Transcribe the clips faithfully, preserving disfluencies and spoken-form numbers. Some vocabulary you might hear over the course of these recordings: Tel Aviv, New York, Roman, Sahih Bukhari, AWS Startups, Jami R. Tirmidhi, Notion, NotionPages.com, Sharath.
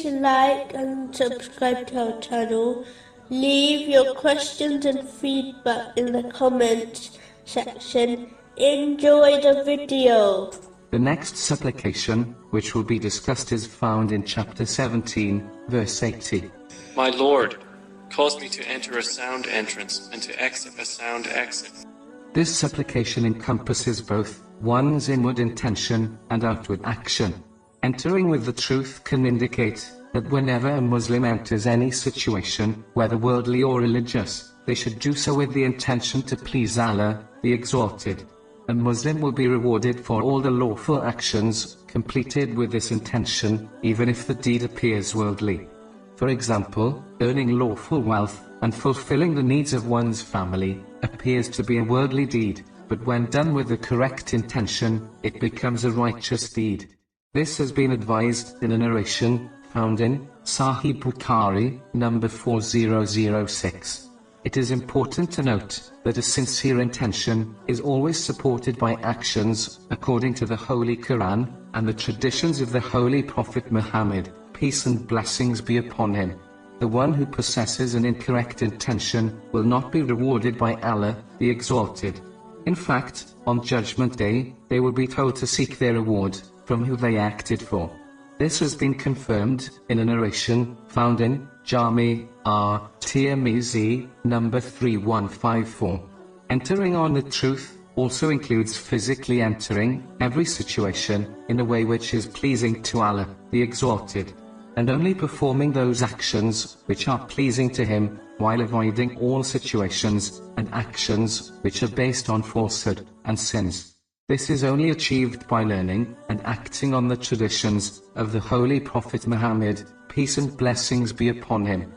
Please like and subscribe to our channel. Leave your questions and feedback in the comments section. Enjoy the video. The next supplication, which will be discussed, is found in chapter seventeen, verse eighty. My Lord, cause me to enter a sound entrance and to exit a sound exit. This supplication encompasses both one's inward intention and outward action. Entering with the truth can indicate that whenever a Muslim enters any situation, whether worldly or religious, they should do so with the intention to please Allah, the Exalted. A Muslim will be rewarded for all the lawful actions completed with this intention, even if the deed appears worldly. For example, earning lawful wealth and fulfilling the needs of one's family appears to be a worldly deed, but when done with the correct intention, it becomes a righteous deed. This has been advised in a narration found in Sahih Bukhari, number four thousand six. It is important to note that a sincere intention is always supported by actions according to the Holy Quran and the traditions of the Holy Prophet Muhammad, peace and blessings be upon him. The one who possesses an incorrect intention will not be rewarded by Allah, the Exalted. In fact, on Judgment Day, they will be told to seek their reward from who they acted for. This has been confirmed in a narration found in Jami R. Tirmidhi, number three one five four. Entering on the truth also includes physically entering every situation in a way which is pleasing to Allah, the Exalted, and only performing those actions which are pleasing to Him, while avoiding all situations and actions which are based on falsehood and sins. This is only achieved by learning and acting on the traditions of the Holy Prophet Muhammad, peace and blessings be upon him.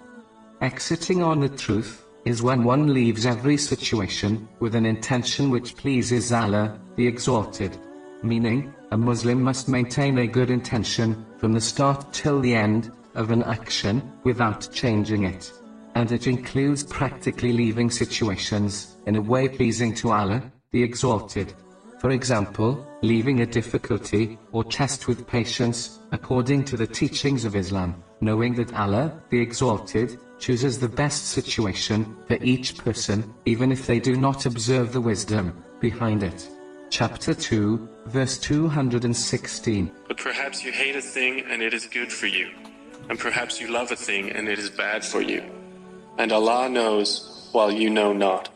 Exiting on the truth is when one leaves every situation with an intention which pleases Allah, the Exalted. Meaning, a Muslim must maintain a good intention from the start till the end of an action without changing it. And it includes practically leaving situations in a way pleasing to Allah, the Exalted. For example, leaving a difficulty or test with patience, according to the teachings of Islam, knowing that Allah, the Exalted, chooses the best situation for each person, even if they do not observe the wisdom behind it. Chapter two, verse two hundred sixteen. But perhaps you hate a thing and it is good for you, and perhaps you love a thing and it is bad for you, and Allah knows while you know not.